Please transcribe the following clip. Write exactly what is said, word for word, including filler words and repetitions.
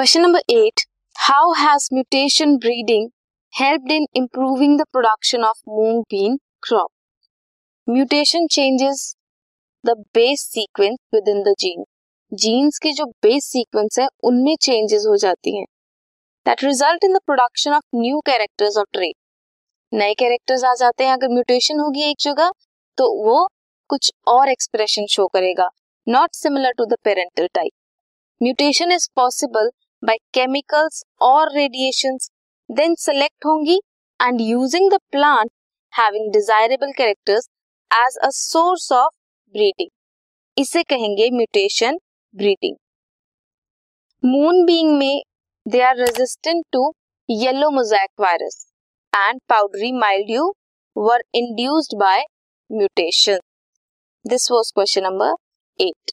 Question number eight, how has mutation breeding helped in improving the production of moong bean crop? Mutation changes the base sequence within the gene. Genes के जो base sequence है उनमें changes हो जाती हैं। That result in the production of new characters of trait. नए characters आ जाते हैं। अगर म्यूटेशन होगी एक जगह तो वो कुछ और एक्सप्रेशन शो करेगा, not similar to the parental type. Mutation is possible by chemicals और रेडिएशंस, देन सेलेक्ट होंगी and using the plant having desirable characters as a source of breeding. इसे कहेंगे म्यूटेशन ब्रीडिंग। मून बीन में they are resistant to yellow mosaic virus and powdery mildew were induced by mutation. This was question number eight.